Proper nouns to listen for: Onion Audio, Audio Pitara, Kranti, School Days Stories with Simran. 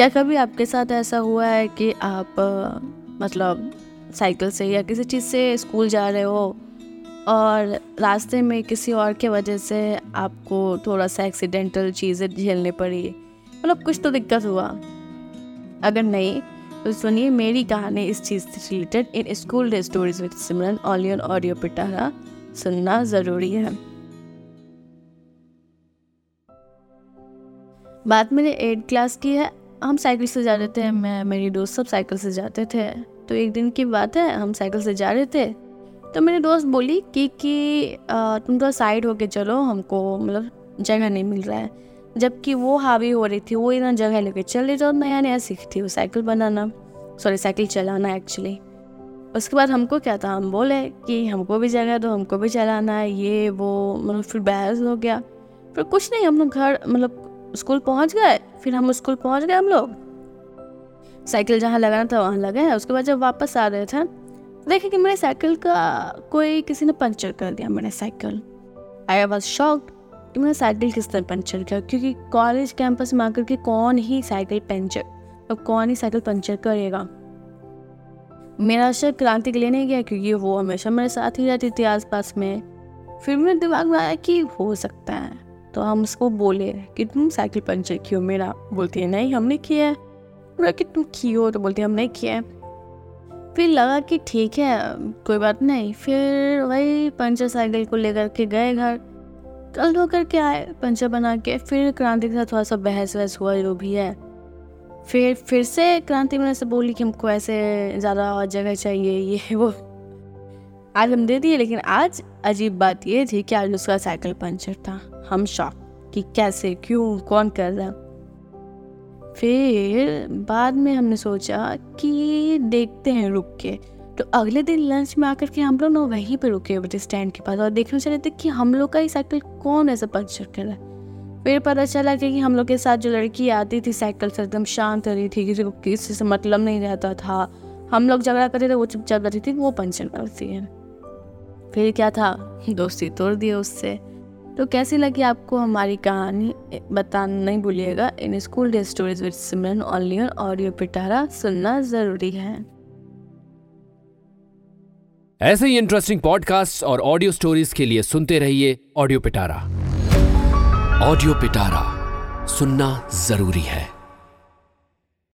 क्या कभी आपके साथ ऐसा हुआ है कि आप मतलब साइकिल से या किसी चीज़ से स्कूल जा रहे हो और रास्ते में किसी और के वजह से आपको थोड़ा सा एक्सीडेंटल चीज़ें झेलने पड़ी, मतलब कुछ तो दिक्कत हुआ? अगर नहीं तो सुनिए मेरी कहानी इस चीज़ से related in school day stories with Simran, Onion audio Pitara. सुनना ज़रूरी है। बात मैंने 8 क्लास की है। हम साइकिल से जा रहे थे, मैं मेरे दोस्त सब साइकिल से जाते थे। तो एक दिन की बात है, हम साइकिल से जा रहे थे तो मेरे दोस्त बोली कि तुम थोड़ा साइड होके चलो, हमको मतलब जगह नहीं मिल रहा है। जबकि वो हावी हो रही थी, वो इतना जगह लेके चल रही थी और नया नया सीखती वो साइकिल चलाना एक्चुअली। उसके बाद हमको क्या था, हम बोले कि हमको भी जगह दो, हमको भी चलाना है, ये वो, मतलब फिर बहस हो गया। फिर कुछ नहीं, हम लोग घर मतलब स्कूल पहुंच गए। फिर हम स्कूल पहुंच गए, हम लोग साइकिल जहाँ लगाना था वहाँ लगाए। उसके बाद जब वापस आ रहे थे, देखे कि मेरे साइकिल का कोई किसी ने पंचर कर दिया मेरा साइकिल। आई वॉज शॉक्ड कि मैंने साइकिल किस तरह पंचर किया, क्योंकि कॉलेज कैंपस में आकर के कौन ही साइकिल पंचर करेगा। मेरा शक क्रांति के लिए नहीं गया क्योंकि वो हमेशा मेरे साथ ही रहती थी आसपास में। फिर मेरे दिमाग में आया कि हो सकता है, तो हम उसको बोले कि तुम साइकिल पंचर क्यों मेरा? बोलती है नहीं हमने किया है। बोला कि तुम की हो? तो बोलती है हम नहीं किया है। फिर लगा कि ठीक है कोई बात नहीं। फिर वही पंचर साइकिल को लेकर के गए घर, कल होकर के आए पंचर बना के। फिर क्रांति के साथ थोड़ा सा बहस वहस हुआ जो भी है। फिर से क्रांति मैंने से बोली कि हमको ऐसे ज़्यादा और जगह चाहिए, ये वो। आज हम दे दिए, लेकिन आज अजीब बात ये थी कि आज उसका साइकिल पंचर था। हम शॉक कि कैसे, क्यों, कौन कर रहा। फिर बाद में हमने सोचा कि देखते हैं रुक के। तो अगले दिन लंच में आकर के हम लोग ना वहीं पर रुके हुए थे स्टैंड के पास, और देखने चले थे कि हम लोग का ही साइकिल कौन ऐसा पंचर कर रहा है। फिर पता चला कि हम लोग के साथ जो लड़की आती थी साइकिल से, एकदम शांत रही थी, किसी को किसी से मतलब नहीं रहता था। हम लोग झगड़ा करते थे, वो चुपचाप रहती थी, वो पंचर करती है। फिर क्या था, दोस्ती तोड़ दी उससे। तो कैसी लगी आपको हमारी कहानी बताना नहीं भूलिएगा। In school day stories with Simran, Onion audio Pitara. सुनना ज़रूरी है। ऐसे ही इंटरेस्टिंग पॉडकास्ट और ऑडियो स्टोरीज के लिए सुनते रहिए ऑडियो पिटारा। ऑडियो पिटारा सुनना जरूरी है।